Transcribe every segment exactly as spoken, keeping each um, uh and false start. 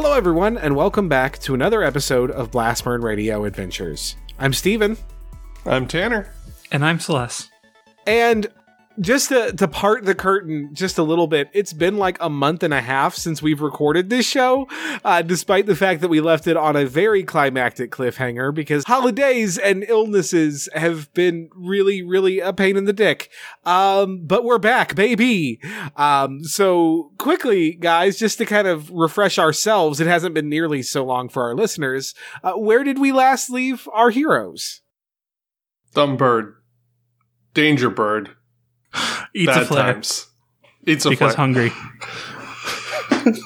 Hello everyone, and welcome back to another episode of Blastburn Radio Adventures. I'm Steven. I'm Tanner. And I'm Celeste. And just to, to part the curtain just a little bit, it's been like a month and a half since we've recorded this show, uh, despite the fact that we left it on a very climactic cliffhanger because holidays and illnesses have been really, really a pain in the dick. Um, but we're back, baby. Um, so quickly, guys, just to kind of refresh ourselves, it hasn't been nearly so long for our listeners. Uh, where did we last leave our heroes? Thumbbird. Danger bird. Eats Bad a flare. Times. Eats a because flare. Because hungry.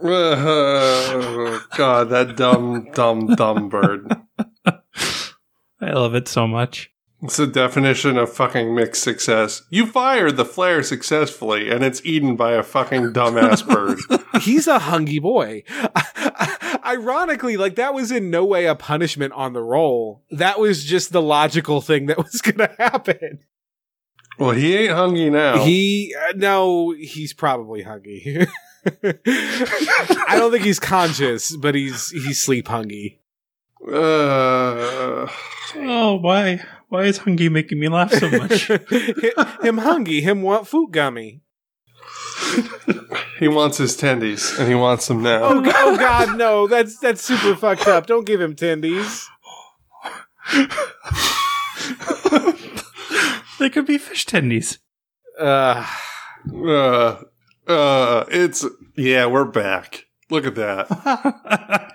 Oh, God, that dumb, dumb, dumb bird. I love it so much. It's the definition of fucking mixed success. You fired the flare successfully, and it's eaten by a fucking dumbass bird. He's a hungry boy. Ironically, like, that was in no way a punishment on the roll. That was just the logical thing that was going to happen. Well, he ain't hungry now. He, uh, no, he's probably hungry. I don't think he's conscious, but he's he's sleep hungry. Uh, oh, why? Why is hungry making me laugh so much? Him hungry, him want food gummy. He wants his tendies, and he wants them now. Oh, oh God, no, that's, that's super fucked up. Don't give him tendies. They could be fish tendies. Uh, uh, uh, it's, yeah, we're back. Look at that.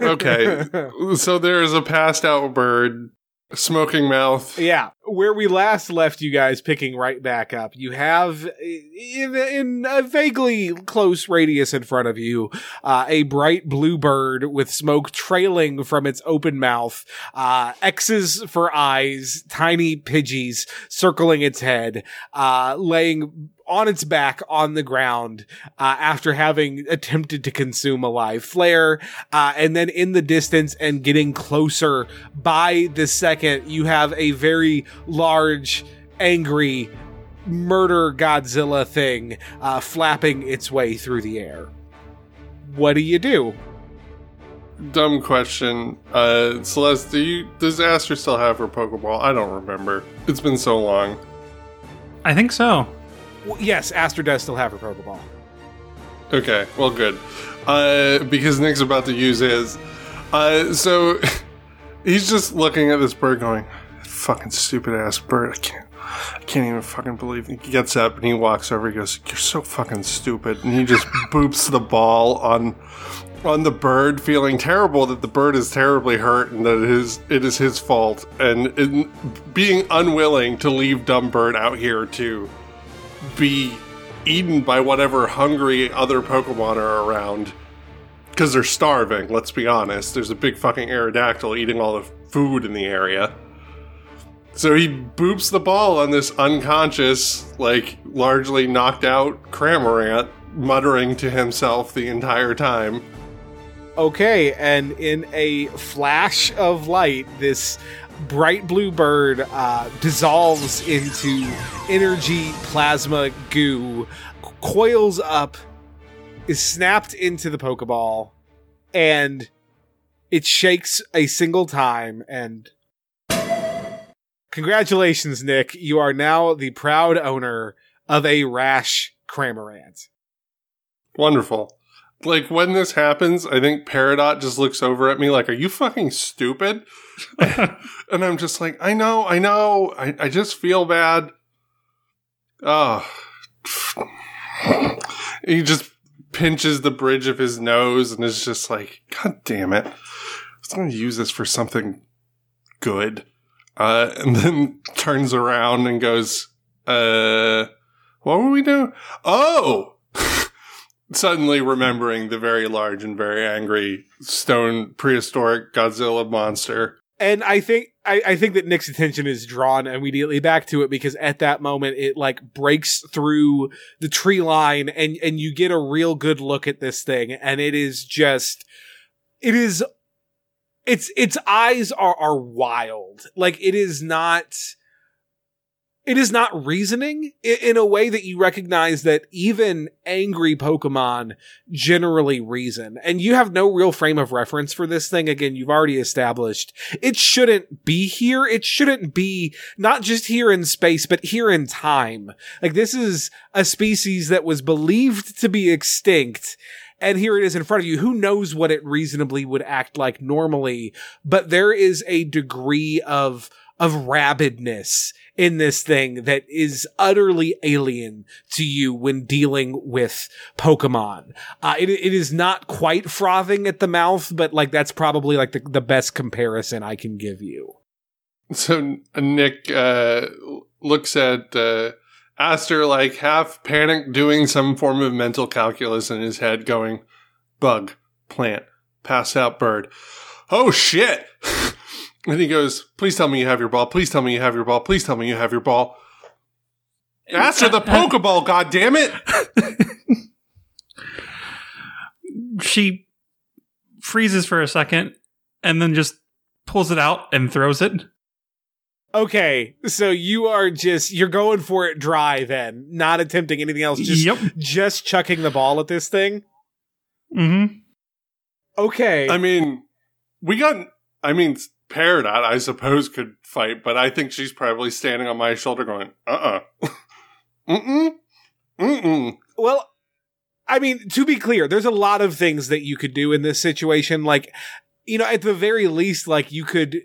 Okay. So there's a passed out bird, smoking mouth. Yeah. Where we last left you guys, picking right back up, you have in, in a vaguely close radius in front of you, uh, a bright blue bird with smoke trailing from its open mouth, uh, X's for eyes, tiny Pidgeys circling its head, uh, laying on its back on the ground, uh, after having attempted to consume a live flare. Uh, and then in the distance and getting closer by the second, you have a very large, angry, murder Godzilla thing, uh, flapping its way through the air. What do you do? Dumb question. Uh, Celeste, do you, does Aster still have her Pokeball? I don't remember. It's been so long. I think so. Well, yes, Aster does still have her Pokeball. Okay, well, good. Uh, because Nick's about to use his. Uh, so he's just looking at this bird going, fucking stupid ass bird. I can't I can't even fucking believe it. He gets up and he walks over. He goes, you're so fucking stupid. And he just boops the ball on on the bird, feeling terrible that the bird is terribly hurt and that it is, it is his fault. And in, being unwilling to leave dumb bird out here to be eaten by whatever hungry other Pokemon are around. Because they're starving, let's be honest. There's a big fucking Aerodactyl eating all the food in the area. So he boops the ball on this unconscious, like, largely knocked out Cramorant, muttering to himself the entire time. Okay, and in a flash of light, this bright blue bird uh, dissolves into energy plasma goo, coils up, is snapped into the Pokeball, and it shakes a single time, and congratulations, Nick. You are now the proud owner of a rash Cramorant. Wonderful. Like, when this happens, I think Peridot just looks over at me like, are you fucking stupid? And I'm just like, I know, I know. I, I just feel bad. Oh. He just pinches the bridge of his nose and is just like, God damn it. I was going to use this for something good. Uh, and then turns around and goes, uh, what were we doing? Oh! Suddenly remembering the very large and very angry stone prehistoric Godzilla monster. And I think, I, I think that Nick's attention is drawn immediately back to it because at that moment it like breaks through the tree line and, and you get a real good look at this thing. And it is just, it is Its its eyes are, are wild. Like, it is not... It is not reasoning in a way that you recognize that even angry Pokemon generally reason. And you have no real frame of reference for this thing. Again, you've already established it shouldn't be here. It shouldn't be not just here in space, but here in time. Like, this is a species that was believed to be extinct. And here it is in front of you. Who knows what it reasonably would act like normally, but there is a degree of of rabidness in this thing that is utterly alien to you when dealing with Pokemon. Uh, it, it is not quite frothing at the mouth, but like that's probably like the, the best comparison I can give you. So Nick uh, looks at uh, Aster like half panicked, doing some form of mental calculus in his head, going, bug, plant, pass out bird. Oh shit! And he goes, please tell me you have your ball. Please tell me you have your ball. Please tell me you have your ball. Aster, the Pokeball, goddammit! She freezes for a second and then just pulls it out and throws it. Okay, so you are just, you're going for it dry then. Not attempting anything else. Just, yep. just chucking the ball at this thing? Mm-hmm. Okay. I mean, we got, I mean... Peridot, I suppose, could fight, but I think she's probably standing on my shoulder going, uh-uh. Mm-mm. Mm-mm. Well, I mean, to be clear, there's a lot of things that you could do in this situation. Like, you know, at the very least, like, you could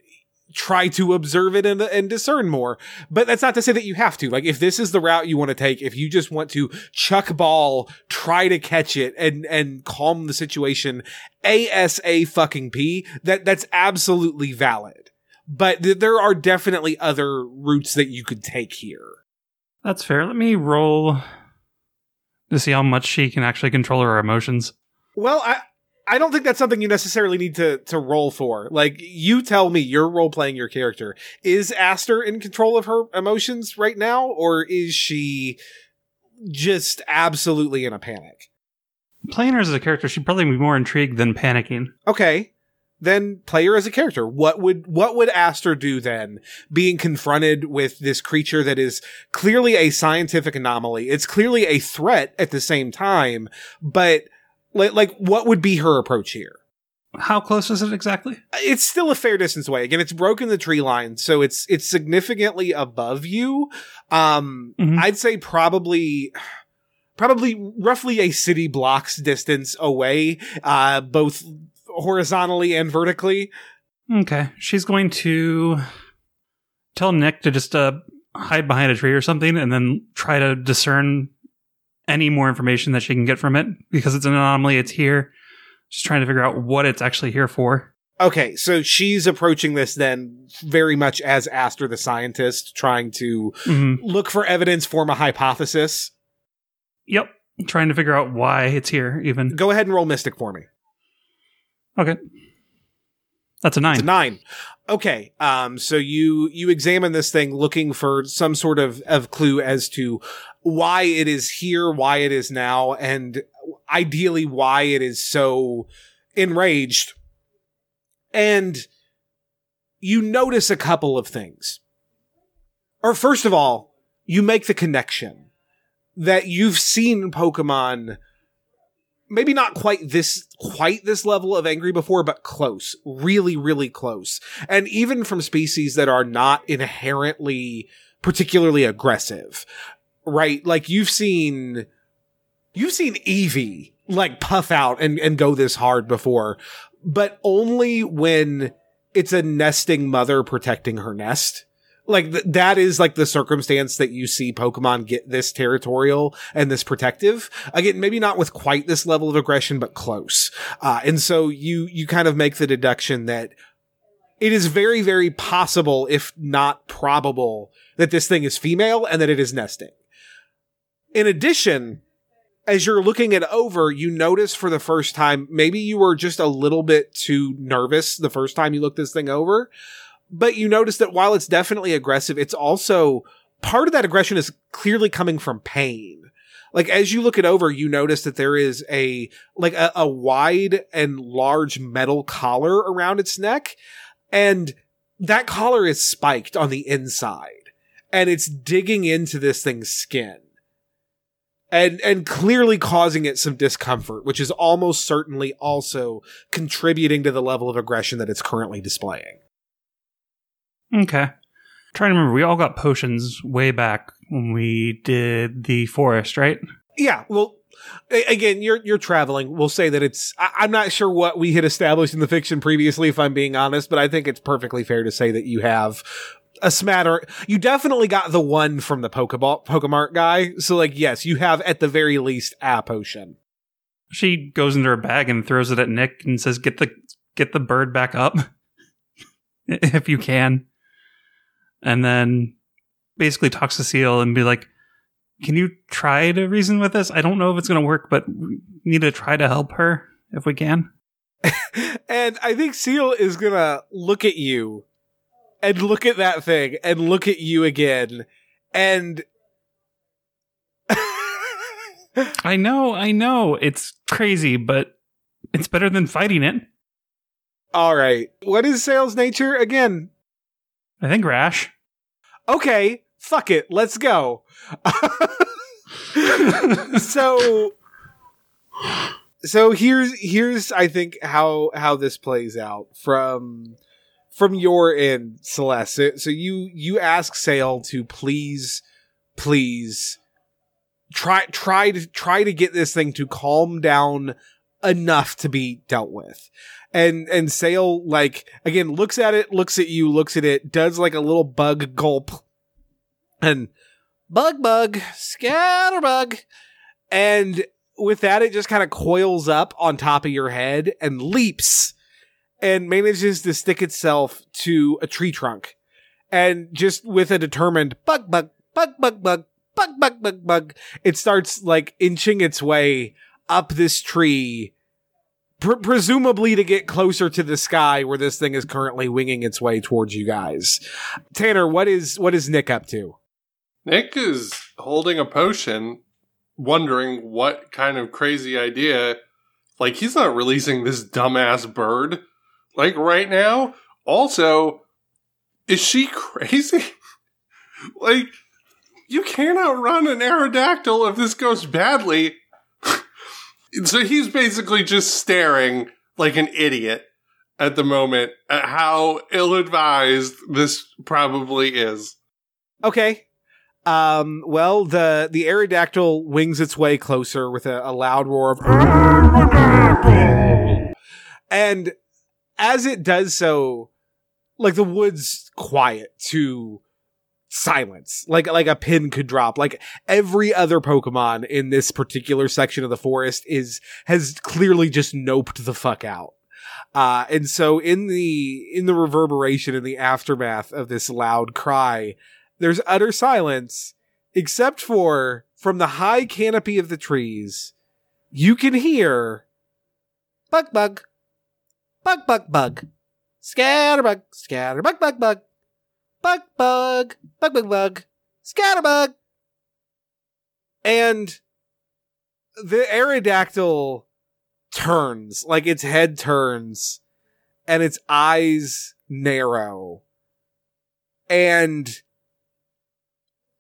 try to observe it and, and discern more. But that's not to say that you have to. Like, if this is the route you want to take, if you just want to chuck ball, try to catch it, and and calm the situation A S A fucking P, that, that's absolutely valid. But th- there are definitely other routes that you could take here. That's fair. Let me roll to see how much she can actually control her emotions. Well, I... I don't think that's something you necessarily need to, to roll for. Like, you tell me you're role-playing your character. Is Aster in control of her emotions right now, or is she just absolutely in a panic? Playing her as a character, she'd probably be more intrigued than panicking. Okay, then play her as a character. What would what would Aster do then, being confronted with this creature that is clearly a scientific anomaly? It's clearly a threat at the same time, but... Like, what would be her approach here? How close is it exactly? It's still a fair distance away. Again, it's broken the tree line, so it's it's significantly above you. Um, mm-hmm. I'd say probably... Probably roughly a city block's distance away, uh, both horizontally and vertically. Okay. She's going to tell Nick to just uh, hide behind a tree or something and then try to discern... any more information that she can get from it, because it's an anomaly, it's here. She's trying to figure out what it's actually here for. Okay, so she's approaching this then very much as Aster the scientist, trying to mm-hmm. look for evidence, form a hypothesis. Yep, trying to figure out why it's here, even. Go ahead and roll Mystic for me. Okay. That's a nine. It's a nine. Okay. Um, so you, you examine this thing looking for some sort of, of clue as to why it is here, why it is now, and ideally why it is so enraged. And you notice a couple of things. Or first of all, you make the connection that you've seen Pokemon... maybe not quite this, quite this level of angry before, but close, really, really close. And even from species that are not inherently particularly aggressive, right? Like you've seen, you've seen Eevee like puff out and, and go this hard before, but only when it's a nesting mother protecting her nest. Like th- that is like the circumstance that you see Pokemon get this territorial and this protective. Again, maybe not with quite this level of aggression, but close. Uh, and so you, you kind of make the deduction that it is very, very possible, if not probable, that this thing is female and that it is nesting. In addition, as you're looking it over, you notice for the first time, maybe you were just a little bit too nervous the first time you looked this thing over. But you notice that while it's definitely aggressive, it's also part of that aggression is clearly coming from pain. Like as you look it over, you notice that there is a like a, a wide and large metal collar around its neck. And that collar is spiked on the inside. and it's digging into this thing's skin and and clearly causing it some discomfort, which is almost certainly also contributing to the level of aggression that it's currently displaying. Okay. I'm trying to remember, we all got potions way back when we did the forest, right? Yeah, well, again, you're you're traveling. We'll say that it's... I, I'm not sure what we had established in the fiction previously, if I'm being honest, but I think it's perfectly fair to say that you have a smatter... You definitely got the one from the Pokeball, Pokemart guy. So, like, yes, you have, at the very least, a potion. She goes into her bag and throws it at Nick and says, get the get the bird back up, if you can. And then basically talks to Seal and be like, can you try to reason with this? I don't know if it's going to work, but we need to try to help her if we can. And I think Seal is going to look at you and look at that thing and look at you again. And I know, I know it's crazy, but it's better than fighting it. All right. What is Seal's nature again? I think rash. Okay. Fuck it. Let's go. so, so here's, here's, I think how, how this plays out from, from your end, Celeste. So, so you, you ask Sail to please, please try, try to, try to get this thing to calm down enough to be dealt with. And, and Sail, like, again, looks at it, looks at you, looks at it, does like a little bug gulp. And bug, bug, scatterbug. And with that, it just kind of coils up on top of your head and leaps and manages to stick itself to a tree trunk. And just with a determined bug, bug, bug, bug, bug, bug, bug, bug, bug, it starts like inching its way up this tree, pr- presumably to get closer to the sky where this thing is currently winging its way towards you guys. Tanner, what is what is Nick up to? Nick is holding a potion, wondering what kind of crazy idea. Like, he's not releasing this dumbass bird, like, right now. Also, is she crazy? Like, you can't outrun an Aerodactyl if this goes badly. So he's basically just staring like an idiot at the moment at how ill-advised this probably is. Okay. Um, well, the, the Aerodactyl wings its way closer with a, a loud roar of Aerodactyl! And as it does so, like, the woods quiet to silence. Like, like a pin could drop. Like, every other Pokemon in this particular section of the forest is, has clearly just noped the fuck out. Uh, and so in the, in the reverberation, in the aftermath of this loud cry, there's utter silence, except for, from the high canopy of the trees, you can hear bug, bug, bug, bug, bug, scatterbug, scatterbug, bug, bug, bug, bug, bug, bug, bug, scatterbug. And the Aerodactyl turns, like its head turns, and its eyes narrow. And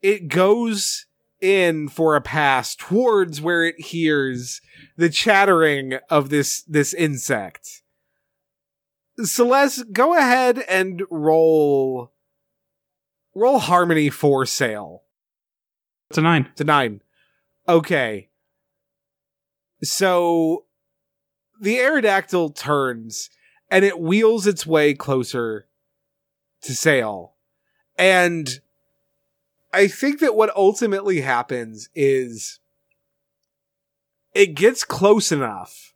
it goes in for a pass towards where it hears the chattering of this, this insect. Celeste, go ahead and roll, roll harmony for Sail. It's a nine. It's a nine. Okay. So the Aerodactyl turns and it wheels its way closer to Sail. And I think that what ultimately happens is it gets close enough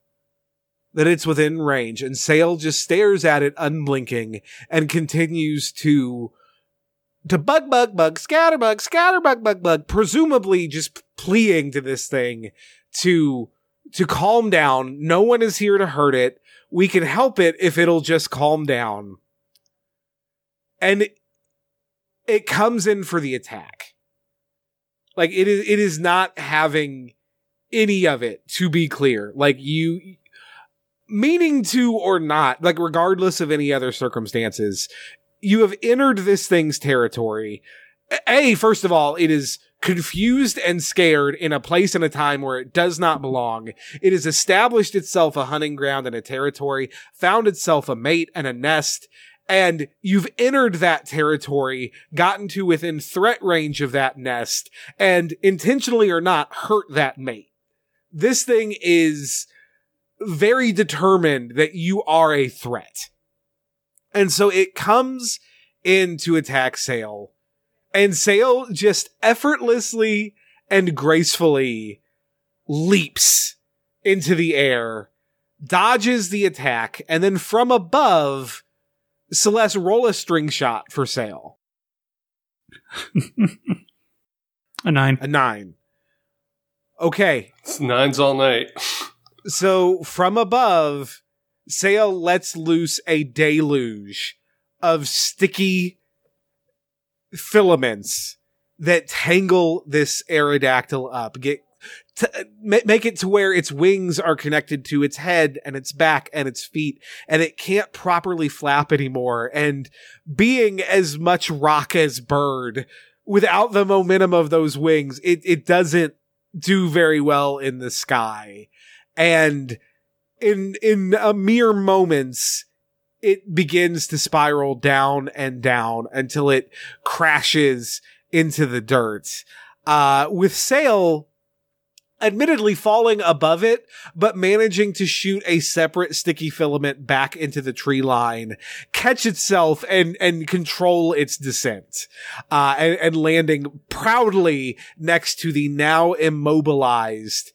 that it's within range, and Sail just stares at it unblinking and continues to, to bug, bug, bug, scatter, bug, scatter, bug, bug, bug, presumably just pleading to this thing to, to calm down. No one is here to hurt it. We can help it if it'll just calm down. And it, It comes in for the attack. Like, it is, it is not having any of it, to be clear. Like, you, meaning to or not, like, regardless of any other circumstances, you have entered this thing's territory A, first of all, it is confused and scared in a place and a time where it does not belong. It has established itself a hunting ground and a territory, found itself a mate and a nest, and you've entered that territory, gotten to within threat range of that nest, and intentionally or not, hurt that mate. This thing is very determined that you are a threat. And so it comes in to attack Sail, and Sail just effortlessly and gracefully leaps into the air, dodges the attack, and then from above, Celeste, roll a string shot for Sail. A nine. A nine. Okay. It's nines all night. So from above, Sail lets loose a deluge of sticky filaments that tangle this Aerodactyl up, get t- make it to where its wings are connected to its head and its back and its feet, and it can't properly flap anymore. And being as much rock as bird, without the momentum of those wings, it, it doesn't do very well in the sky. And in in a mere moments, it begins to spiral down and down until it crashes into the dirt. Uh, with Sail admittedly falling above it, but managing to shoot a separate sticky filament back into the tree line, catch itself and and control its descent, uh, and, and landing proudly next to the now immobilized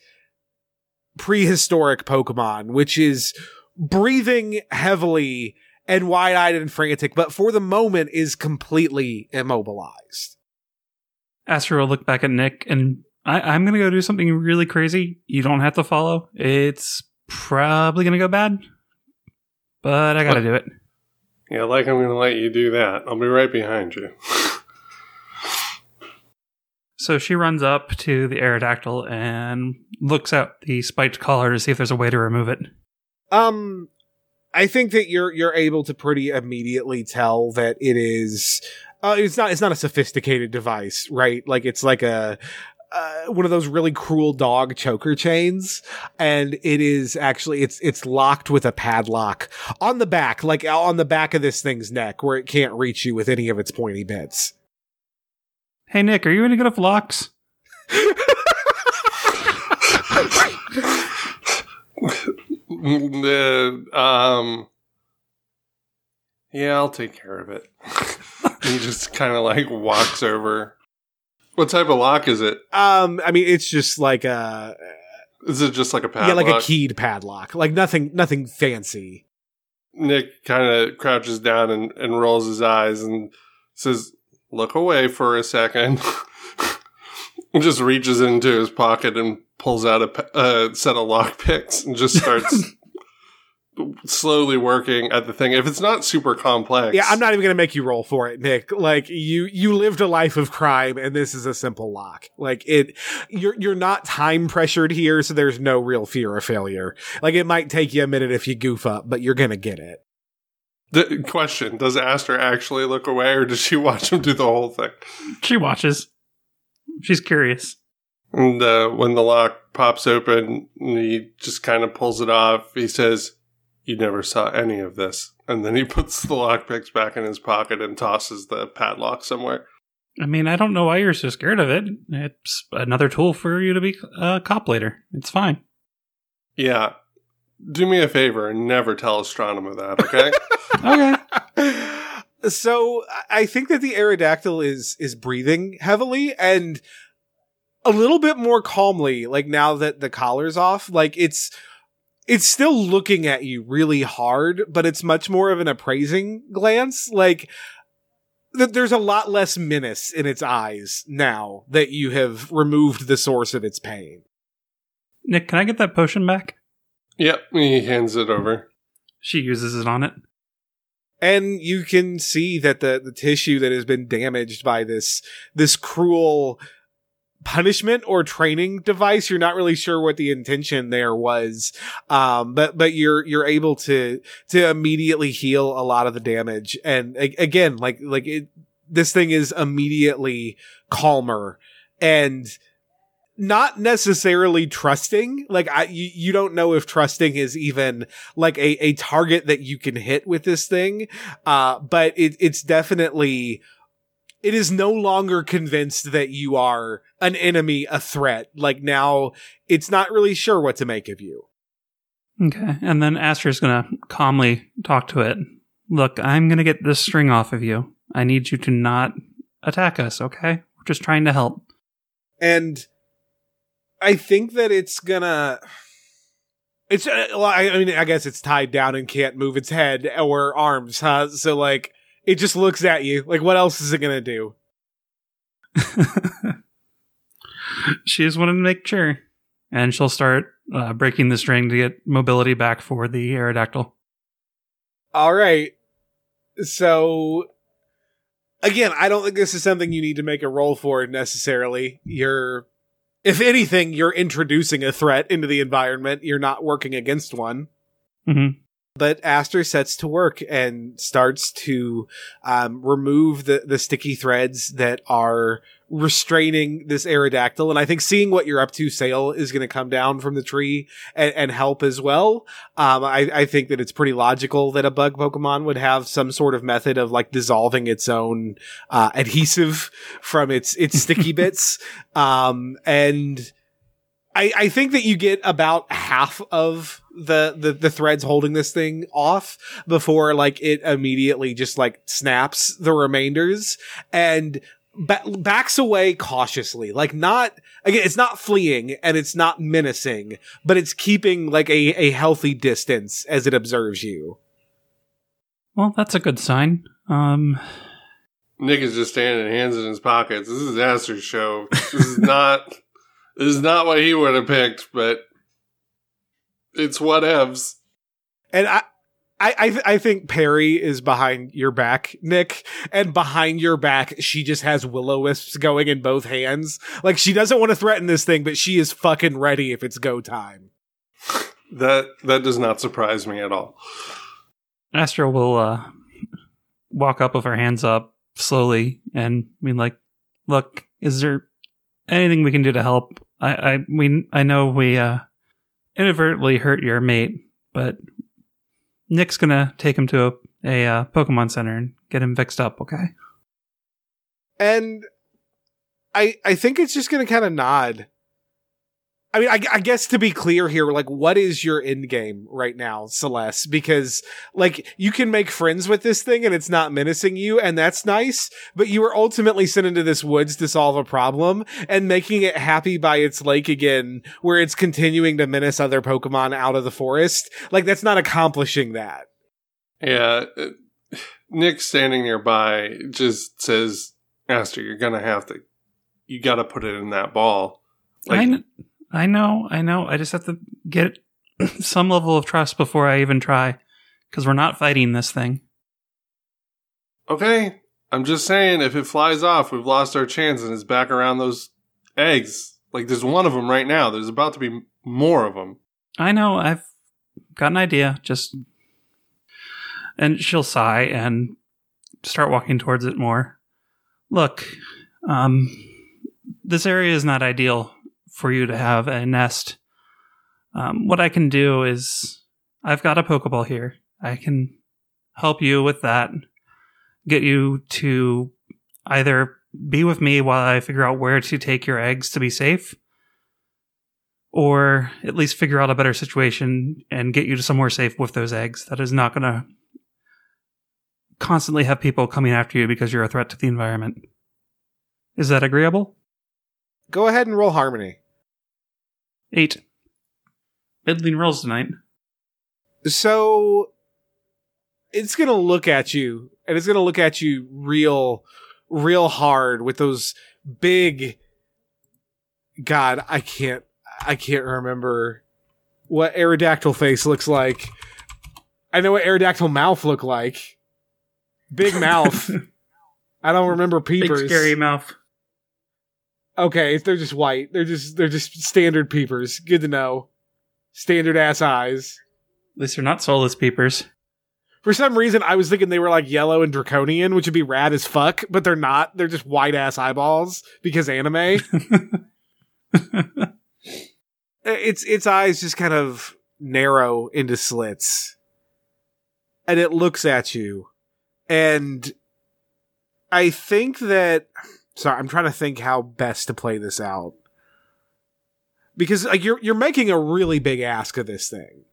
prehistoric Pokemon, which is breathing heavily and wide-eyed and frantic, but for the moment is completely immobilized. Astro will look back at Nick, and I- I'm going to go do something really crazy. You don't have to follow. It's probably going to go bad, but I got to do it. Yeah, like I'm going to let you do that. I'll be right behind you. So she runs up to the Aerodactyl and looks at the spiked collar to see if there's a way to remove it. Um, I think that you're you're able to pretty immediately tell that it is. Uh, it's not. It's not a sophisticated device, right? Like it's like a uh, one of those really cruel dog choker chains, and it is actually it's it's locked with a padlock on the back, like on the back of this thing's neck, where it can't reach you with any of its pointy bits. Hey Nick, are you any good at locks? Uh, um, yeah, I'll take care of it. He just kind of like walks over. What type of lock is it? Um, I mean, it's just like a. Is it just like a padlock? Yeah, like a keyed padlock. Like nothing, nothing fancy. Nick kind of crouches down and, and rolls his eyes and says, "Look away for a second." And just reaches into his pocket and pulls out a uh, set of lockpicks and just starts slowly working at the thing. If it's not super complex. Yeah, I'm not even going to make you roll for it, Nick. Like, you you lived a life of crime, and this is a simple lock. Like, it, you're you're not time pressured here, so there's no real fear of failure. Like, it might take you a minute if you goof up, but you're going to get it. The question, does Aster actually look away, or does she watch him do the whole thing? She watches. She's curious. And uh, when the lock pops open, he just kind of pulls it off. He says, "You never saw any of this." And then he puts the lockpicks back in his pocket and tosses the padlock somewhere. I mean, I don't know why you're so scared of it. It's another tool for you to be a cop later. It's fine. Yeah. Do me a favor and never tell Astronomer that, okay? Okay. So I think that the Aerodactyl is is breathing heavily and a little bit more calmly, like now that the collar's off. Like it's it's still looking at you really hard, but it's much more of an appraising glance. Like th- there's a lot less menace in its eyes now that you have removed the source of its pain. Nick, can I get that potion back? Yep, he hands it over. She uses it on it. And you can see that the, the tissue that has been damaged by this this cruel punishment or training device, you're not really sure what the intention there was, um, but but you're you're able to to immediately heal a lot of the damage. And a- again, like like it, this thing is immediately calmer and not necessarily trusting. Like I, you, you don't know if trusting is even like a, a target that you can hit with this thing. Uh, but it, it's definitely, it is no longer convinced that you are an enemy, a threat. Like now it's not really sure what to make of you. Okay. And then Aster's going to calmly talk to it. Look, I'm going to get this string off of you. I need you to not attack us, okay? We're just trying to help. And I think that it's gonna... It's, I mean, I guess it's tied down and can't move its head or arms, huh? So, like, it just looks at you. Like, what else is it gonna do? She just wanted to make sure. And she'll start uh, breaking the string to get mobility back for the Aerodactyl. All right. So... Again, I don't think this is something you need to make a roll for necessarily. You're, if anything, you're introducing a threat into the environment. You're not working against one. Mm-hmm. But Aster sets to work and starts to um, remove the, the sticky threads that are restraining this Aerodactyl. And I think seeing what you're up to, Sail, is going to come down from the tree and, and help as well. Um, I, I think that it's pretty logical that a bug Pokemon would have some sort of method of like dissolving its own uh, adhesive from its, its sticky bits. Um, and I, I think that you get about half of the, the, the threads holding this thing off before like it immediately just like snaps the remainders and ba- backs away cautiously. Like not, again, it's not fleeing and it's not menacing, but it's keeping like a, a healthy distance as it observes you. Well, that's a good sign. Um, Nick is just standing, hands in his pockets. This is Aster's show. This is not... This is not what he would have picked, but it's whatevs. And I, I, I, th- I think Perry is behind your back, Nick. And behind your back, she just has will-o-wisps going in both hands. Like she doesn't want to threaten this thing, but she is fucking ready if it's go time. That that does not surprise me at all. Astro will uh, walk up with her hands up slowly and be like, "Look, is there anything we can do to help? I, I, we, I know we uh, inadvertently hurt your mate, but Nick's gonna take him to a, a uh, Pokemon Center and get him fixed up, okay?" And I, I think it's just gonna kind of nod. I mean, I, I guess to be clear here, like, what is your end game right now, Celeste? Because, like, you can make friends with this thing and it's not menacing you, and that's nice, but you were ultimately sent into this woods to solve a problem, and making it happy by its lake again, where it's continuing to menace other Pokemon out of the forest, like, that's not accomplishing that. Yeah, Nick standing nearby just says, "Aster, you're gonna have to, you gotta put it in that ball." Like, I kn- I know, I know. I just have to get some level of trust before I even try, because we're not fighting this thing. Okay, I'm just saying, if it flies off, we've lost our chance, and it's back around those eggs. Like, there's one of them right now. There's about to be more of them. I know, I've got an idea. Just... And she'll sigh and start walking towards it more. Look, um, this area is not ideal for you to have a nest. Um, what I can do is, I've got a Pokeball here. I can help you with that. Get you to either be with me while I figure out where to take your eggs to be safe, or at least figure out a better situation and get you to somewhere safe with those eggs. That is not going to constantly have people coming after you because you're a threat to the environment. Is that agreeable? Go ahead and roll Harmony. Eight. Middling rolls tonight. So, it's going to look at you, and it's going to look at you real, real hard with those big... God, I can't, I can't remember what Aerodactyl face looks like. I know what Aerodactyl mouth looked like. Big mouth. I don't remember peepers. Big scary mouth. Okay, they're just white. They're just they're just standard peepers. Good to know. Standard ass eyes. At least they're not soulless peepers. For some reason, I was thinking they were like yellow and draconian, which would be rad as fuck, but they're not. They're just white ass eyeballs because anime. Its its eyes just kind of narrow into slits, and it looks at you. And I think that. Sorry, I'm trying to think how best to play this out. Because like you're you're making a really big ask of this thing.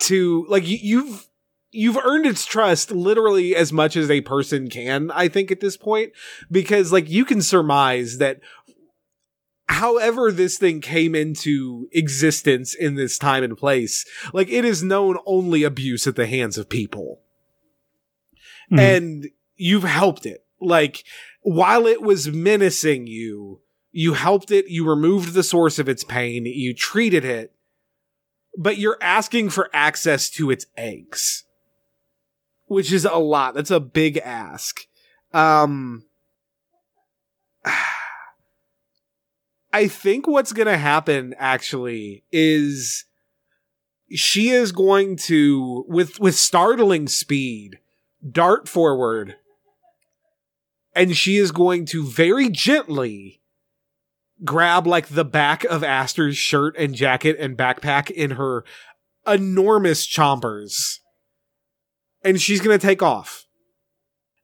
To like you, you've you've earned its trust literally as much as a person can, I think, at this point. Because like you can surmise that however this thing came into existence in this time and place, like it has known only abuse at the hands of people. Mm-hmm. And you've helped it. Like while it was menacing you, you helped it, you removed the source of its pain, you treated it, but you're asking for access to its eggs, which is a lot. That's a big ask. Um, I think what's going to happen, actually, is she is going to, with, with startling speed, dart forward, and she is going to very gently grab like the back of Aster's shirt and jacket and backpack in her enormous chompers, and she's gonna take off.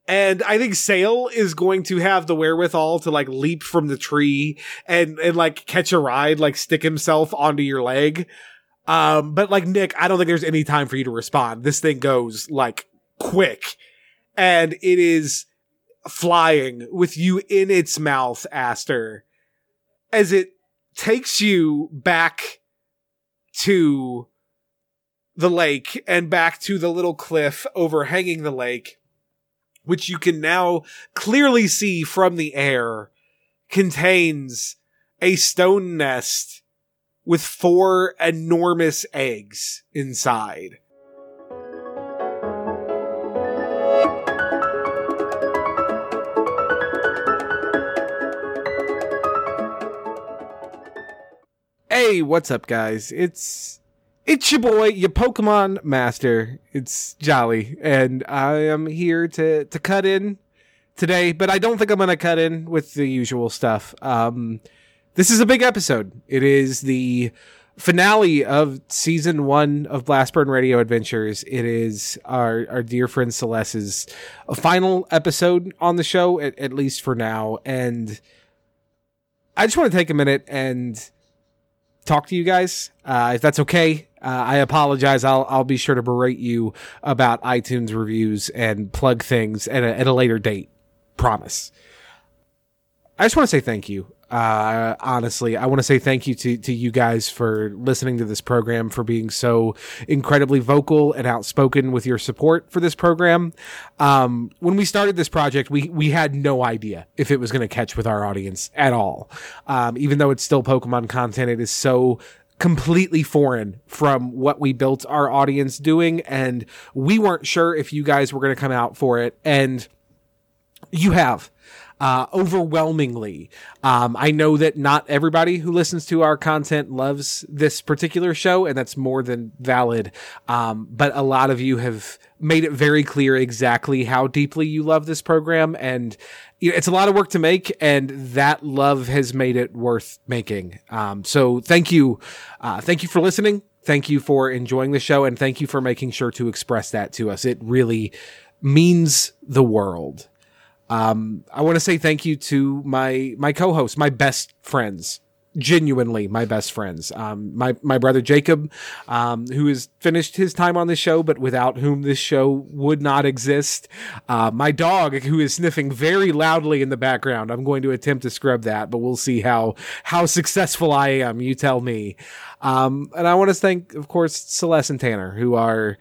And I think Sail is going to have the wherewithal to like leap from the tree and and like catch a ride, like stick himself onto your leg. Um, but like Nick, I don't think there's any time for you to respond. This thing goes like quick, and it is flying with you in its mouth, Aster, as it takes you back to the lake and back to the little cliff overhanging the lake, which you can now clearly see from the air, contains a stone nest with four enormous eggs inside. Hey, what's up, guys? It's it's your boy, your Pokemon master. It's Jolly, and I am here to, to cut in today, but I don't think I'm going to cut in with the usual stuff. Um, this is a big episode. It is the finale of season one of Blastburn Radio Adventures. It is our, our dear friend Celeste's final episode on the show, at, at least for now, and I just want to take a minute and talk to you guys. Uh, if that's okay, uh, I apologize. I'll, I'll be sure to berate you about iTunes reviews and plug things at a, at a later date. Promise. I just want to say thank you. Uh, honestly, I want to say thank you to, to you guys for listening to this program, for being so incredibly vocal and outspoken with your support for this program. Um, when we started this project, we, we had no idea if it was going to catch with our audience at all. Um, even though it's still Pokemon content, it is so completely foreign from what we built our audience doing. And we weren't sure if you guys were going to come out for it. And you have. Uh, overwhelmingly. Um, I know that not everybody who listens to our content loves this particular show, and that's more than valid. Um, but a lot of you have made it very clear exactly how deeply you love this program, and you know, it's a lot of work to make, and that love has made it worth making. Um, so thank you. Uh, thank you for listening. Thank you for enjoying the show, and thank you for making sure to express that to us. It really means the world. Um, I want to say thank you to my, my co-hosts, my best friends, genuinely my best friends. Um, my, my brother Jacob, um, who has finished his time on this show, but without whom this show would not exist. Uh, my dog, who is sniffing very loudly in the background. I'm going to attempt to scrub that, but we'll see how, how successful I am. You tell me. Um, and I want to thank, of course, Celeste and Tanner, who are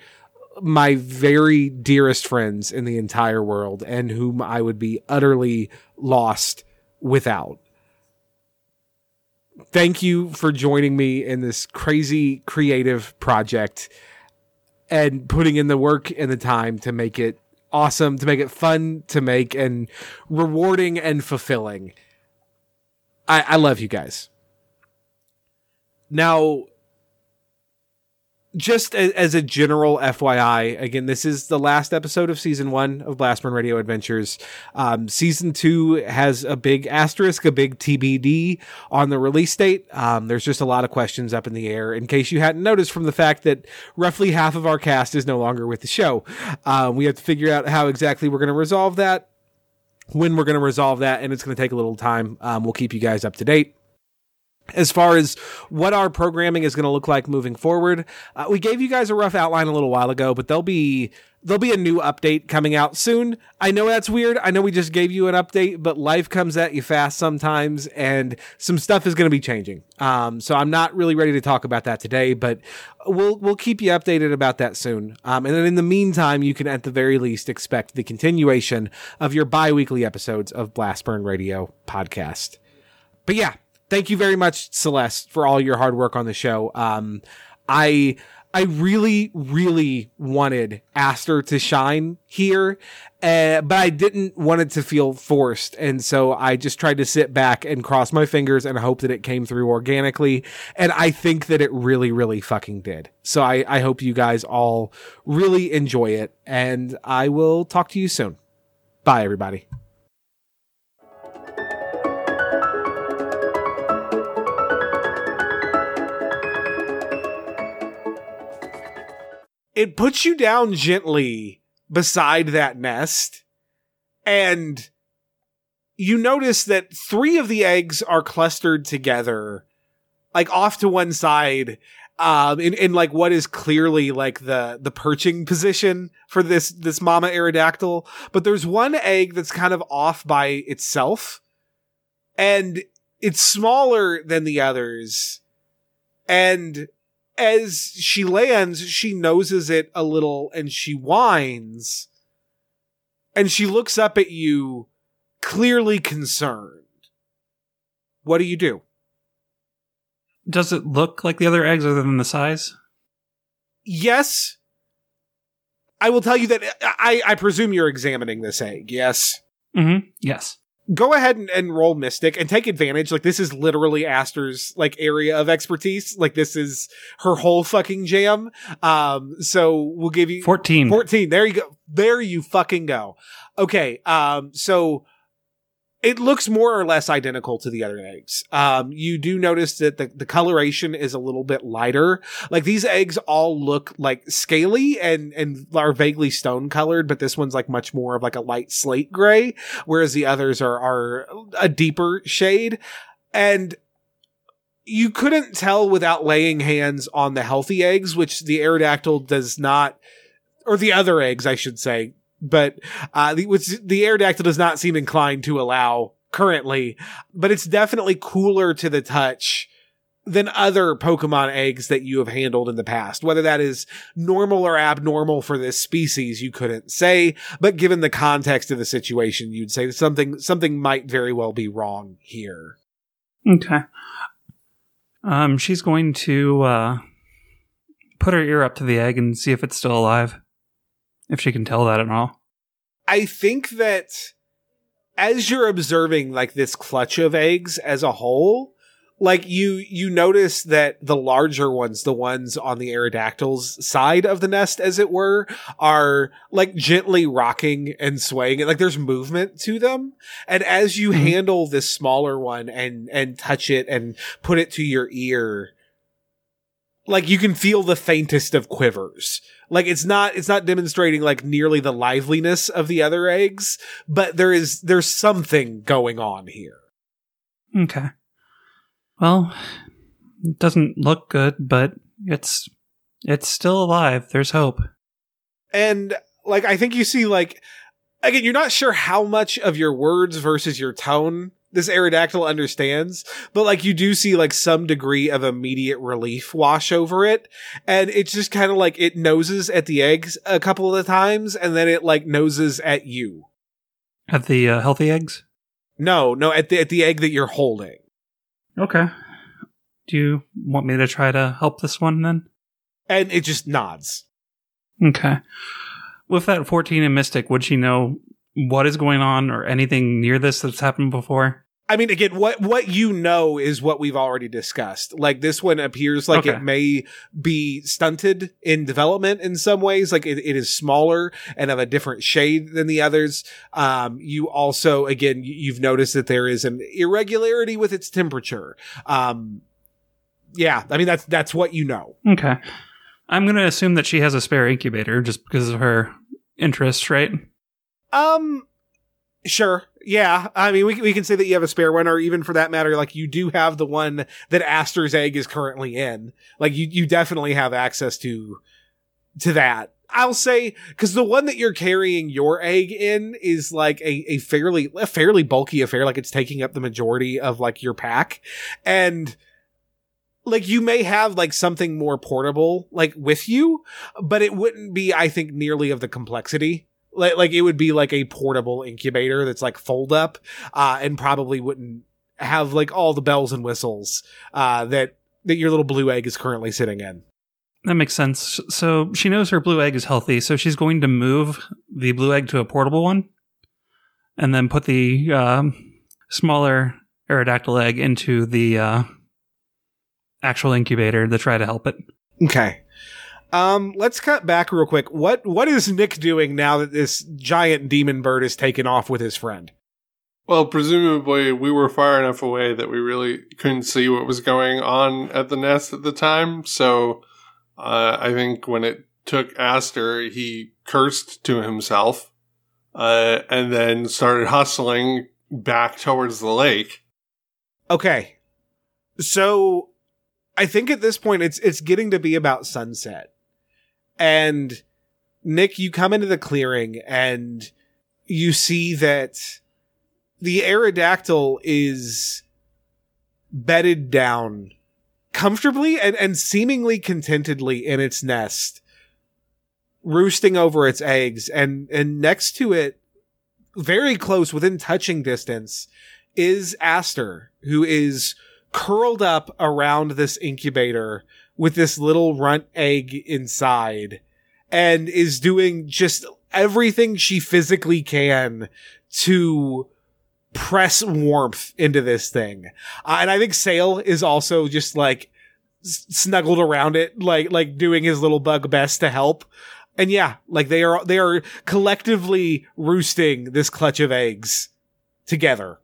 my very dearest friends in the entire world, and whom I would be utterly lost without. Thank you for joining me in this crazy creative project and putting in the work and the time to make it awesome, to make it fun, to make and rewarding and fulfilling. I, I love you guys. Now, just as, as a general F Y I, again, this is the last episode of season one of Blastburn Radio Adventures. Um, season two has a big asterisk, a big T B D on the release date. Um, there's just a lot of questions up in the air, in case you hadn't noticed from the fact that roughly half of our cast is no longer with the show. Uh, we have to figure out how exactly we're going to resolve that, when we're going to resolve that, and it's going to take a little time. Um, we'll keep you guys up to date. As far as what our programming is going to look like moving forward, uh, we gave you guys a rough outline a little while ago, but there'll be there'll be a new update coming out soon. I know that's weird. I know we just gave you an update, but life comes at you fast sometimes, and some stuff is going to be changing. Um, so I'm not really ready to talk about that today, but we'll we'll keep you updated about that soon. Um, and then in the meantime, you can at the very least expect the continuation of your bi-weekly episodes of Blastburn Radio podcast. But yeah. Thank you very much, Celeste, for all your hard work on the show. Um, I I really, really wanted Aster to shine here, uh, but I didn't want it to feel forced. And so I just tried to sit back and cross my fingers and hope that it came through organically. And I think that it really, really fucking did. So I, I hope you guys all really enjoy it. And I will talk to you soon. Bye, everybody. It puts you down gently beside that nest, and you notice that three of the eggs are clustered together, like off to one side, um, in, in like what is clearly like the, the perching position for this, this mama Aerodactyl. But there's one egg that's kind of off by itself, and it's smaller than the others, and as she lands, she noses it a little and she whines, and she looks up at you, clearly concerned. What do you do? Does it look like the other eggs other than the size? Yes. I will tell you that I, I presume you're examining this egg, yes? Mm-hmm, yes. Go ahead and, and roll Mystic and take advantage. Like, this is literally Aster's, like, area of expertise. Like, this is her whole fucking jam. Um, so we'll give you... fourteen. fourteen. There you go. There you fucking go. Okay. Um, so it looks more or less identical to the other eggs. Um, you do notice that the, the coloration is a little bit lighter. Like, these eggs all look, like, scaly and, and are vaguely stone-colored, but this one's, like, much more of, like, a light slate gray, whereas the others are, are a deeper shade. And you couldn't tell without laying hands on the healthy eggs, which the Aerodactyl does not, or the other eggs, I should say, but uh, the, which the Aerodactyl does not seem inclined to allow currently, but it's definitely cooler to the touch than other Pokemon eggs that you have handled in the past. Whether that is normal or abnormal for this species, you couldn't say, but given the context of the situation, you'd say something something might very well be wrong here. Okay. Um, she's going to uh, put her ear up to the egg and see if it's still alive. If she can tell that at all. I think that as you're observing like this clutch of eggs as a whole, like you, you notice that the larger ones, the ones on the Aerodactyl's side of the nest, as it were, are like gently rocking and swaying, and like there's movement to them. And as you mm-hmm. handle this smaller one and, and touch it and put it to your ear, like you can feel the faintest of quivers. Like it's not, it's not demonstrating like nearly the liveliness of the other eggs, but there is, there's something going on here. Okay. Well, it doesn't look good, but it's, it's still alive. There's hope. And like, I think you see like, again, you're not sure how much of your words versus your tone this Aerodactyl understands, but like you do see like some degree of immediate relief wash over it. And it's just kind of like it noses at the eggs a couple of times, and then it like noses at you. At the uh, healthy eggs? No, no, at the, at the egg that you're holding. Okay. Do you want me to try to help this one then? And it just nods. Okay. With that fourteen in Mystic, would she know what is going on or anything near this that's happened before? I mean, again, what what you know is what we've already discussed. Like, this one appears like okay. it may be stunted in development in some ways. Like, it, it is smaller and of a different shade than the others. Um, you also, again, you've noticed that there is an irregularity with its temperature. Um, yeah, I mean, that's that's what you know. Okay. I'm going to assume that she has a spare incubator just because of her interests, right? Um... Sure. Yeah. I mean, we we can say that you have a spare one, or even for that matter, like you do have the one that Aster's egg is currently in. Like you, you definitely have access to, to that. I'll say, because the one that you're carrying your egg in is like a, a fairly, a fairly bulky affair. Like it's taking up the majority of like your pack, and like you may have like something more portable, like with you, but it wouldn't be, I think, nearly of the complexity. Like, like it would be like a portable incubator that's like fold up, uh, and probably wouldn't have like all the bells and whistles, uh, that, that your little blue egg is currently sitting in. That makes sense. So she knows her blue egg is healthy. So she's going to move the blue egg to a portable one and then put the, um, smaller Aerodactyl egg into the, uh, actual incubator to try to help it. Okay. Um, let's cut back real quick. What what is Nick doing now that this giant demon bird is taken off with his friend? Well, presumably we were far enough away that we really couldn't see what was going on at the nest at the time. So uh, I think when it took Aster, he cursed to himself uh, and then started hustling back towards the lake. Okay. So I think at this point it's it's getting to be about sunset. And Nick, you come into the clearing and you see that the Aerodactyl is bedded down comfortably and, and seemingly contentedly in its nest, roosting over its eggs. And, and next to it, very close, within touching distance, is Aster, who is curled up around this incubator with this little runt egg inside, and is doing just everything she physically can to press warmth into this thing. Uh, and I think Sail is also just like s- snuggled around it, like, like doing his little bug best to help. And yeah, like they are, they are collectively roosting this clutch of eggs together.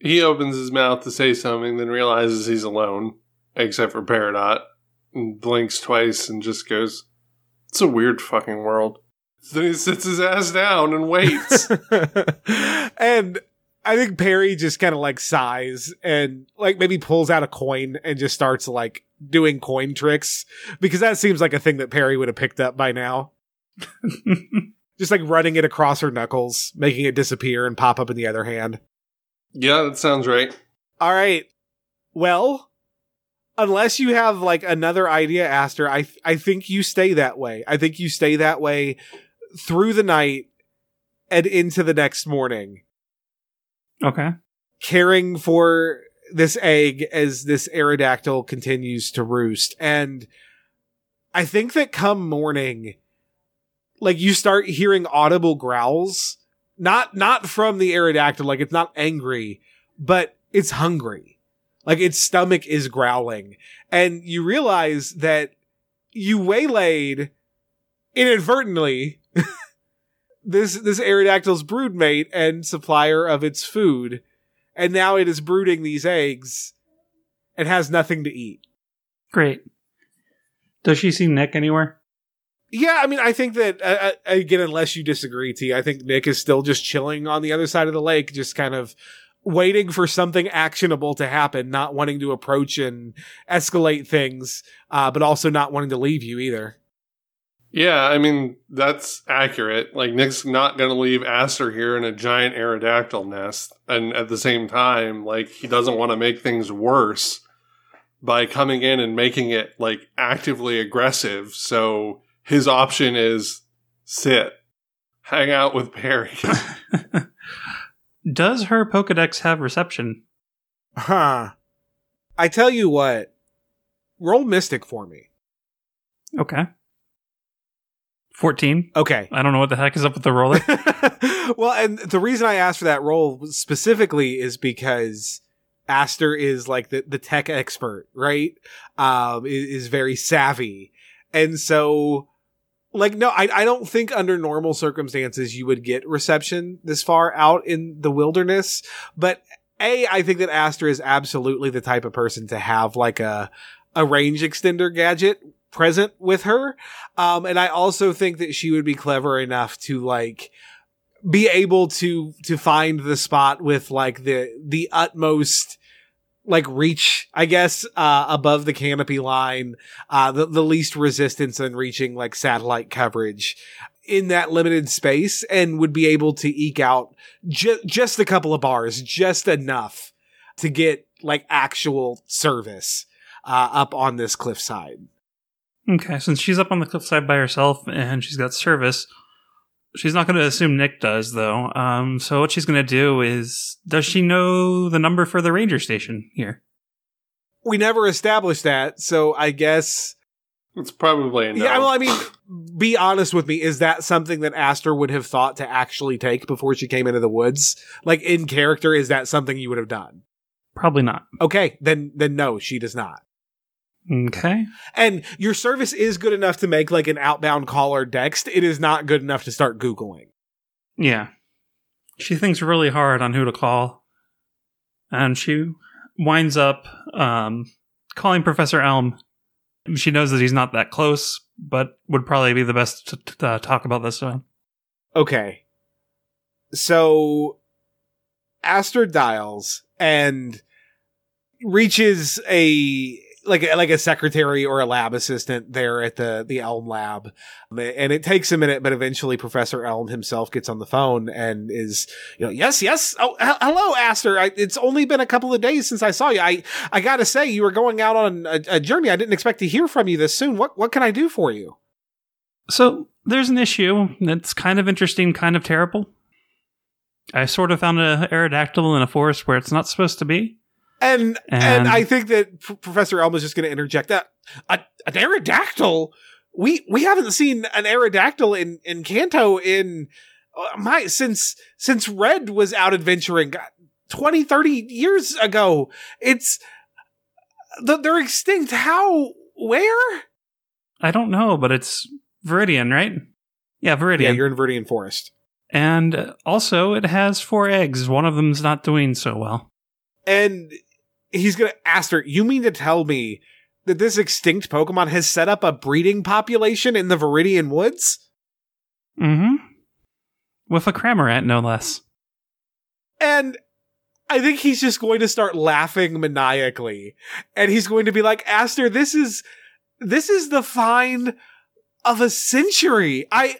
He opens his mouth to say something, then realizes he's alone, except for Peridot, and blinks twice and just goes, "It's a weird fucking world." Then he sits his ass down and waits. And I think Perry just kind of like sighs and like maybe pulls out a coin and just starts like doing coin tricks, because that seems like a thing that Perry would have picked up by now. Just like running it across her knuckles, making it disappear and pop up in the other hand. Yeah, that sounds right. All right. Well, unless you have like another idea, Aster, I th- I think you stay that way. I think you stay that way through the night and into the next morning. Okay. Caring for this egg as this Aerodactyl continues to roost. And I think that come morning, like you start hearing audible growls. Not not from the Aerodactyl, like it's not angry, but it's hungry. Like its stomach is growling. And you realize that you waylaid inadvertently this this Aerodactyl's broodmate and supplier of its food. And now it is brooding these eggs and has nothing to eat. Great. Does she see Nick anywhere? Yeah, I mean, I think that, uh, again, unless you disagree, T, I think Nick is still just chilling on the other side of the lake, just kind of waiting for something actionable to happen, not wanting to approach and escalate things, uh, but also not wanting to leave you either. Yeah, I mean, that's accurate. Like, Nick's not going to leave Aster here in a giant Aerodactyl nest. And at the same time, like, he doesn't want to make things worse by coming in and making it, like, actively aggressive. So his option is sit, hang out with Perry. Does her Pokedex have reception? Huh. I tell you what, roll Mystic for me. Okay. fourteen. Okay. I don't know what the heck is up with the roller. Well, and the reason I asked for that roll specifically is because Aster is like the, the tech expert, right? Um, is, is very savvy. And so, like, no, I, I don't think under normal circumstances you would get reception this far out in the wilderness. But A, I think that Aster is absolutely the type of person to have like a, a range extender gadget present with her. Um, and I also think that she would be clever enough to like be able to, to find the spot with like the, the utmost like reach, I guess, uh, above the canopy line, uh, the, the least resistance in reaching like satellite coverage in that limited space, and would be able to eke out ju- just a couple of bars, just enough to get like actual service, uh, up on this cliffside. Okay, since she's up on the cliffside by herself and she's got service, she's not going to assume Nick does, though. Um, so what she's going to do is, does she know the number for the ranger station here? We never established that, so I guess... It's probably a no. Yeah, well, I mean, be honest with me. Is that something that Aster would have thought to actually take before she came into the woods? Like, in character, is that something you would have done? Probably not. Okay, then then no, she does not. Okay. And your service is good enough to make like an outbound call or text. It is not good enough to start Googling. Yeah. She thinks really hard on who to call. And she winds up um, calling Professor Elm. She knows that he's not that close, but would probably be the best to t- uh, talk about this one. Okay. So Aster dials and reaches a... Like like a secretary or a lab assistant there at the, the Elm lab. And it takes a minute, but eventually Professor Elm himself gets on the phone and is, you know, yes, yes. Oh, h- hello, Aster. I, it's only been a couple of days since I saw you. I, I got to say, you were going out on a, a journey. I didn't expect to hear from you this soon. What what can I do for you? So there's an issue that's kind of interesting, kind of terrible. I sort of found an Aerodactyl in a forest where it's not supposed to be. And, and and I think that P- Professor Elm is just going to interject that a, an Aerodactyl. We we haven't seen an Aerodactyl in in Kanto in uh, my since since Red was out adventuring twenty, thirty years ago. It's the, they're extinct. How? Where? I don't know, but it's Viridian, right? Yeah, Viridian. Yeah, you're in Viridian Forest. And also, it has four eggs. One of them's not doing so well. And he's going to ask her, you mean to tell me that this extinct Pokemon has set up a breeding population in the Viridian Woods? Mm-hmm. With a Cramorant, no less. And I think he's just going to start laughing maniacally. And he's going to be like, Aster, this is this is the find of a century. I,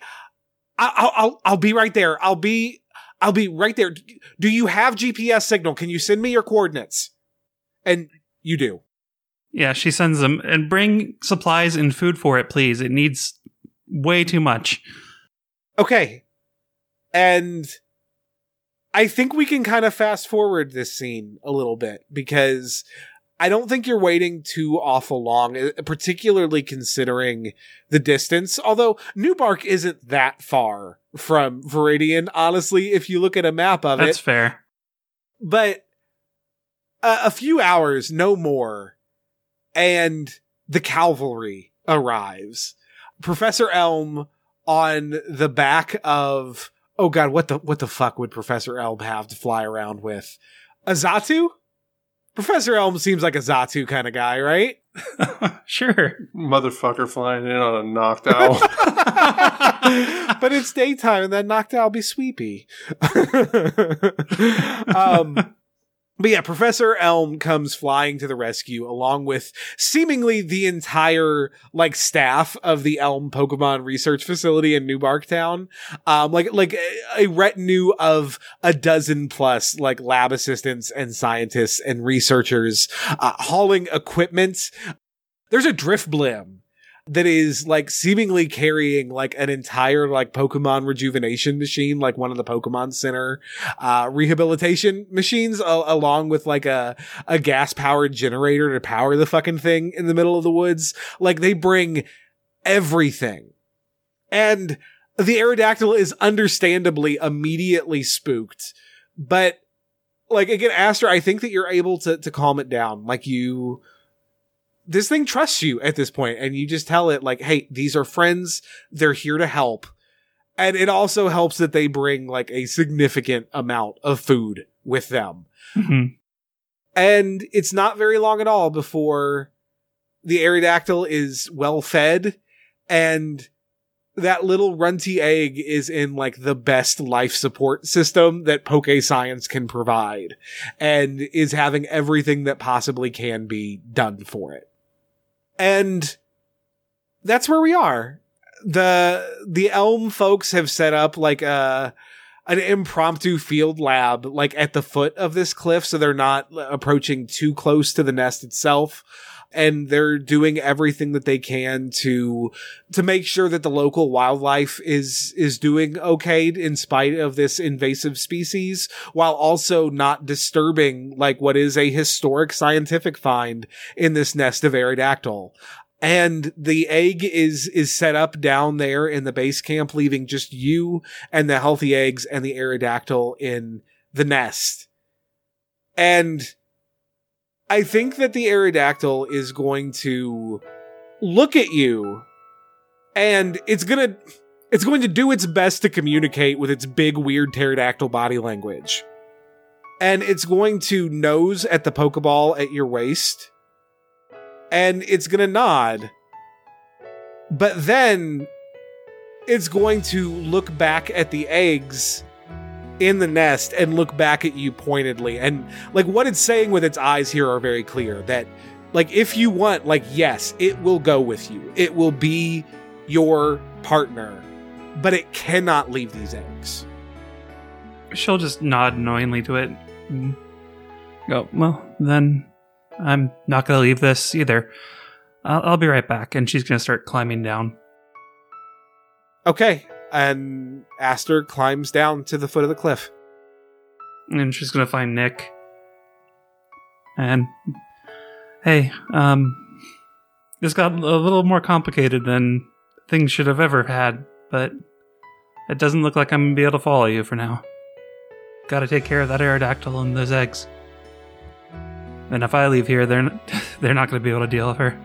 I I'll, I'll, I'll be right there. I'll be... I'll be right there. Do you have G P S signal? Can you send me your coordinates? And you do. Yeah, she sends them. And bring supplies and food for it, please. It needs way too much. Okay. And I think we can kind of fast forward this scene a little bit, because I don't think you're waiting too awful long, particularly considering the distance. Although Newbark isn't that far from Viridian, honestly, if you look at a map of it. That's fair. But uh, a few hours, no more, and the cavalry arrives. Professor Elm on the back of, oh god, what the what the fuck would Professor Elm have to fly around with? A Zatu? Professor Elm seems like a Zatu kind of guy, right? Sure. Motherfucker flying in on a Noctowl. But it's daytime, and that Noctowl be sweepy. um, but yeah, Professor Elm comes flying to the rescue, along with seemingly the entire like staff of the Elm Pokemon Research Facility in Newbark Town. Um, like like a, a retinue of a dozen plus like lab assistants and scientists and researchers uh, hauling equipment. There's a Drifblim that is like seemingly carrying like an entire like Pokemon rejuvenation machine, like one of the Pokemon Center uh rehabilitation machines, a- along with like a a gas powered generator to power the fucking thing in the middle of the woods. Like, they bring everything. And the Aerodactyl is understandably immediately spooked. But, like, again, Aster, I think that you're able to, to calm it down. Like, you... This thing trusts you at this point, and you just tell it, like, hey, these are friends. They're here to help. And it also helps that they bring, like, a significant amount of food with them. Mm-hmm. And it's not very long at all before the Aerodactyl is well-fed, and that little runty egg is in, like, the best life support system that Poke Science can provide, and is having everything that possibly can be done for it. And that's where we are. The, the Elm folks have set up, like, a... an impromptu field lab, like at the foot of this cliff, so they're not approaching too close to the nest itself. And they're doing everything that they can to, to make sure that the local wildlife is, is doing okay in spite of this invasive species, while also not disturbing, like, what is a historic scientific find in this nest of Aerodactyl. And the egg is, is set up down there in the base camp, leaving just you and the healthy eggs and the Aerodactyl in the nest. And I think that the Aerodactyl is going to look at you, and it's gonna, it's going to do its best to communicate with its big, weird pterodactyl body language. And it's going to nose at the Pokeball at your waist. And it's going to nod. But then it's going to look back at the eggs in the nest and look back at you pointedly. And, like, what it's saying with its eyes here are very clear that, like, if you want, like, yes, it will go with you. It will be your partner, but it cannot leave these eggs. She'll just nod knowingly to it and go, well, then... I'm not going to leave this either. I'll, I'll be right back. And she's going to start climbing down. Okay. And Aster climbs down to the foot of the cliff. And she's going to find Nick. And, hey, um, this got a little more complicated than things should have ever had, but it doesn't look like I'm going to be able to follow you for now. Got to take care of that Aerodactyl and those eggs. And if I leave here, they're not, they're not going to be able to deal with her.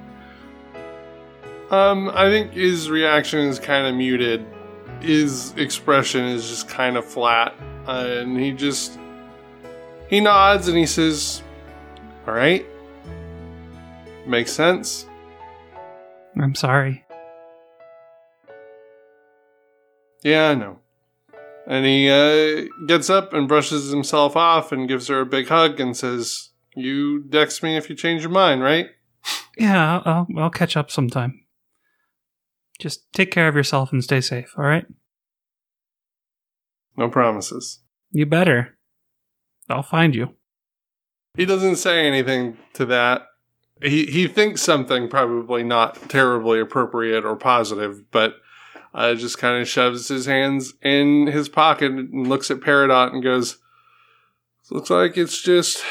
Um, I think his reaction is kind of muted. His expression is just kind of flat. Uh, and he just... He nods and he says, all right. Makes sense. I'm sorry. Yeah, I know. And he uh, gets up and brushes himself off and gives her a big hug and says... You text me if you change your mind, right? Yeah, I'll, I'll catch up sometime. Just take care of yourself and stay safe, all right? No promises. You better. I'll find you. He doesn't say anything to that. He he thinks something probably not terribly appropriate or positive, but uh, just kind of shoves his hands in his pocket and looks at Peridot and goes, looks like it's just...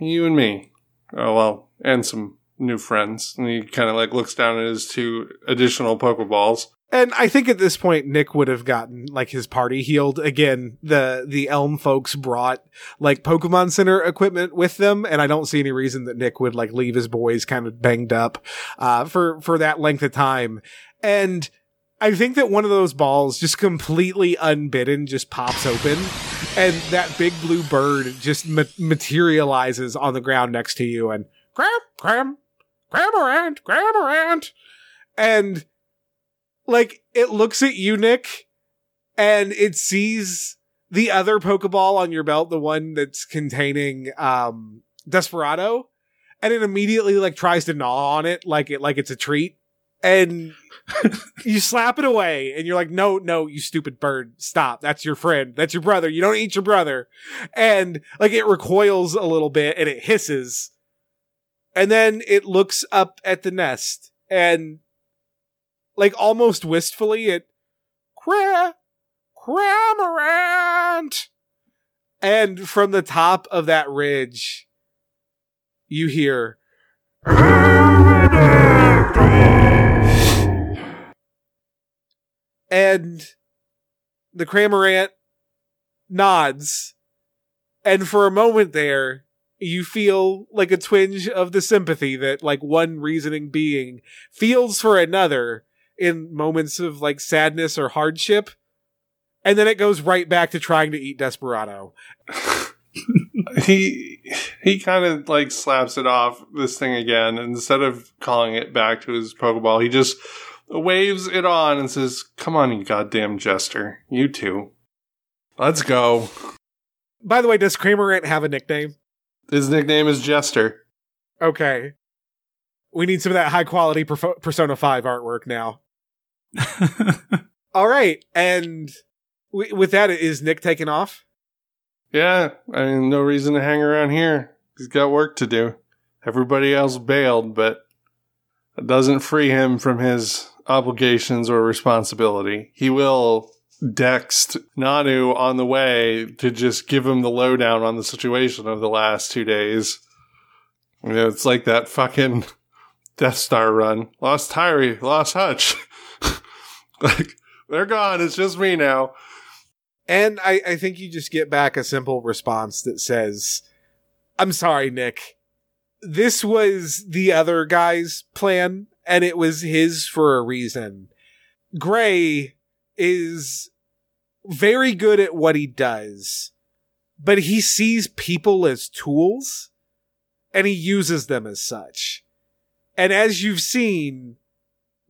you and me. Oh, well, and some new friends. And he kind of, like, looks down at his two additional Pokeballs. And I think at this point, Nick would have gotten, like, his party healed. Again, the, the Elm folks brought, like, Pokemon Center equipment with them, and I don't see any reason that Nick would, like, leave his boys kind of banged up uh, for, for that length of time. And I think that one of those balls just completely unbidden just pops open. And that big blue bird just ma- materializes on the ground next to you and Cram, Cram, Cramorant, Cramorant. And, like, it looks at you, Nick, and it sees the other Pokeball on your belt, the one that's containing um, Desperado, and it immediately, like, tries to gnaw on it like it like it's a treat. And you slap it away and you're like, no, no, you stupid bird. Stop. That's your friend. That's your brother. You don't eat your brother. And, like, it recoils a little bit and it hisses. And then it looks up at the nest and, like, almost wistfully it Cra- Cramorant. And from the top of that ridge, you hear and the Cramorant nods. And for a moment there, you feel like a twinge of the sympathy that like one reasoning being feels for another in moments of like sadness or hardship. And then it goes right back to trying to eat Desperado. He he kind of like slaps it off this thing again. Instead of calling it back to his Pokeball, he just waves it on and says, "Come on, you goddamn Jester. You too. Let's go." By the way, does Cramorant have a nickname? His nickname is Jester. Okay. We need some of that high-quality perf- Persona five artwork now. All right, and w- with that, is Nick taking off? Yeah, I mean, no reason to hang around here. He's got work to do. Everybody else bailed, but it doesn't free him from his obligations or responsibility. He will dext Nanu on the way to just give him the lowdown on the situation of the last two days. You know, it's like that fucking Death Star run. Lost Tyree, lost Hutch. Like, they're gone. It's just me now. And I, I think you just get back a simple response that says, "I'm sorry, Nick. This was the other guy's plan, and it was his for a reason. Gray is very good at what he does, but he sees people as tools, and he uses them as such. And as you've seen,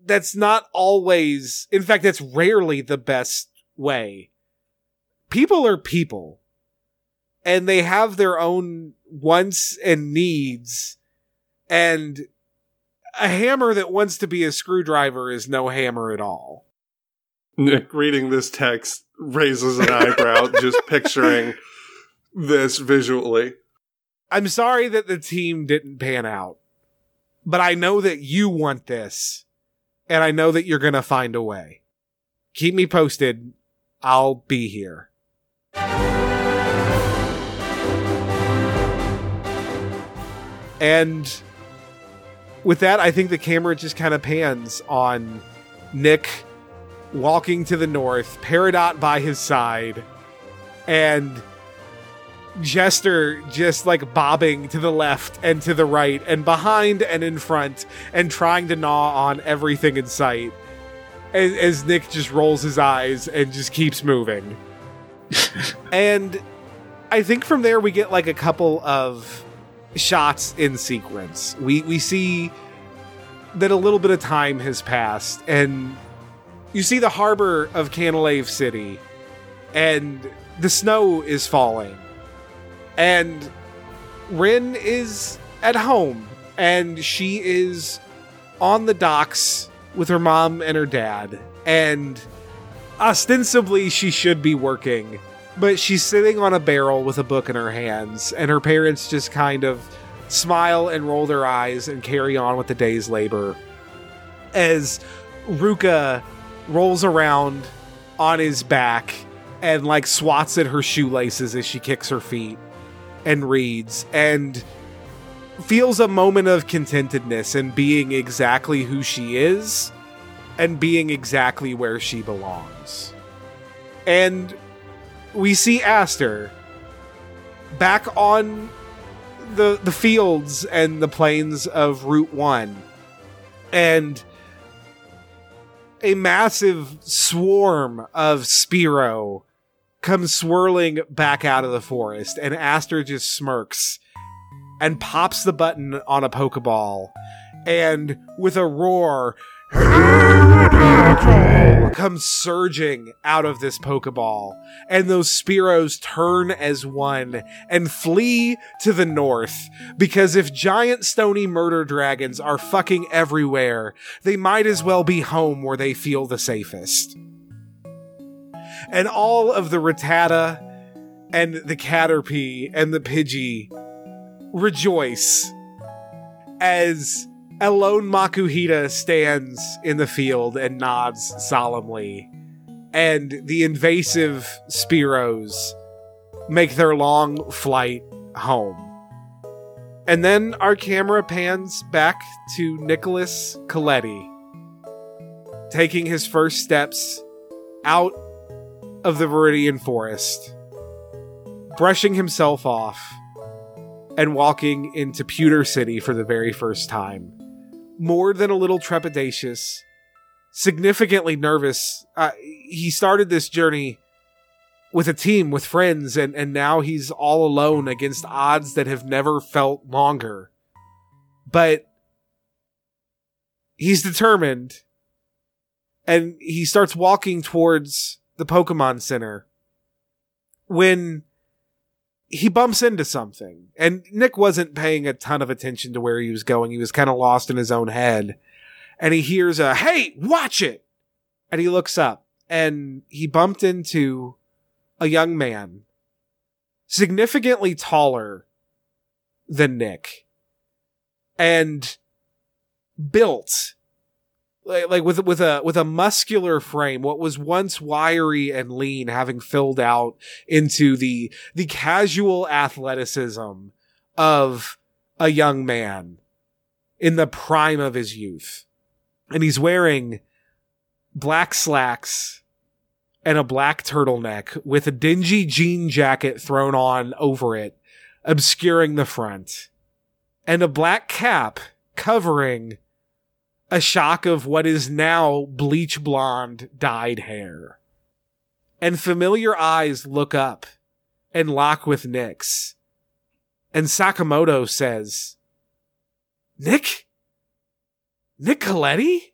that's not always, in fact, that's rarely the best way. People are people, and they have their own wants and needs, and a hammer that wants to be a screwdriver is no hammer at all." Nick, reading this text, raises an eyebrow, just picturing this visually. "I'm sorry that the team didn't pan out, but I know that you want this, and I know that you're going to find a way. Keep me posted. I'll be here." And with that, I think the camera just kind of pans on Nick walking to the north, Peridot by his side, and Jester just like bobbing to the left and to the right and behind and in front and trying to gnaw on everything in sight. As Nick just rolls his eyes and just keeps moving. And I think from there we get like a couple of shots in sequence. We we see that a little bit of time has passed, and you see the harbor of Cantalave City, and the snow is falling, and Rin is at home, and she is on the docks with her mom and her dad, and ostensibly she should be working, but she's sitting on a barrel with a book in her hands, and her parents just kind of smile and roll their eyes and carry on with the day's labor as Ruka rolls around on his back and like swats at her shoelaces as she kicks her feet and reads, and feels a moment of contentedness in being exactly who she is and being exactly where she belongs. And we see Aster back on the the fields and the plains of Route One, and a massive swarm of Spearow comes swirling back out of the forest, and Aster just smirks and pops the button on a Pokeball, and with a roar comes surging out of this Pokeball, and those Spearows turn as one and flee to the north, because if giant stony murder dragons are fucking everywhere, they might as well be home where they feel the safest. And all of the Rattata and the Caterpie and the Pidgey rejoice as a lone Makuhita stands in the field and nods solemnly, and the invasive Spearows make their long flight home. And then our camera pans back to Nicholas Coletti taking his first steps out of the Viridian Forest, brushing himself off and walking into Pewter City for the very first time. More than a little trepidatious, significantly nervous. Uh, he started this journey with a team, with friends, and, and now he's all alone against odds that have never felt longer. But he's determined, and he starts walking towards the Pokemon Center when he bumps into something. And Nick wasn't paying a ton of attention to where he was going. He was kind of lost in his own head. And he hears a, "Hey, watch it!" And he looks up, and he bumped into a young man, significantly taller than Nick, and built like, like with with a with a muscular frame. What was once wiry and lean, having filled out into the the casual athleticism of a young man in the prime of his youth. And he's wearing black slacks and a black turtleneck with a dingy jean jacket thrown on over it, obscuring the front, and a black cap covering a shock of what is now bleach blonde dyed hair. And familiar eyes look up and lock with Nick's. And Sakamoto says, "Nick? Nick Coletti?"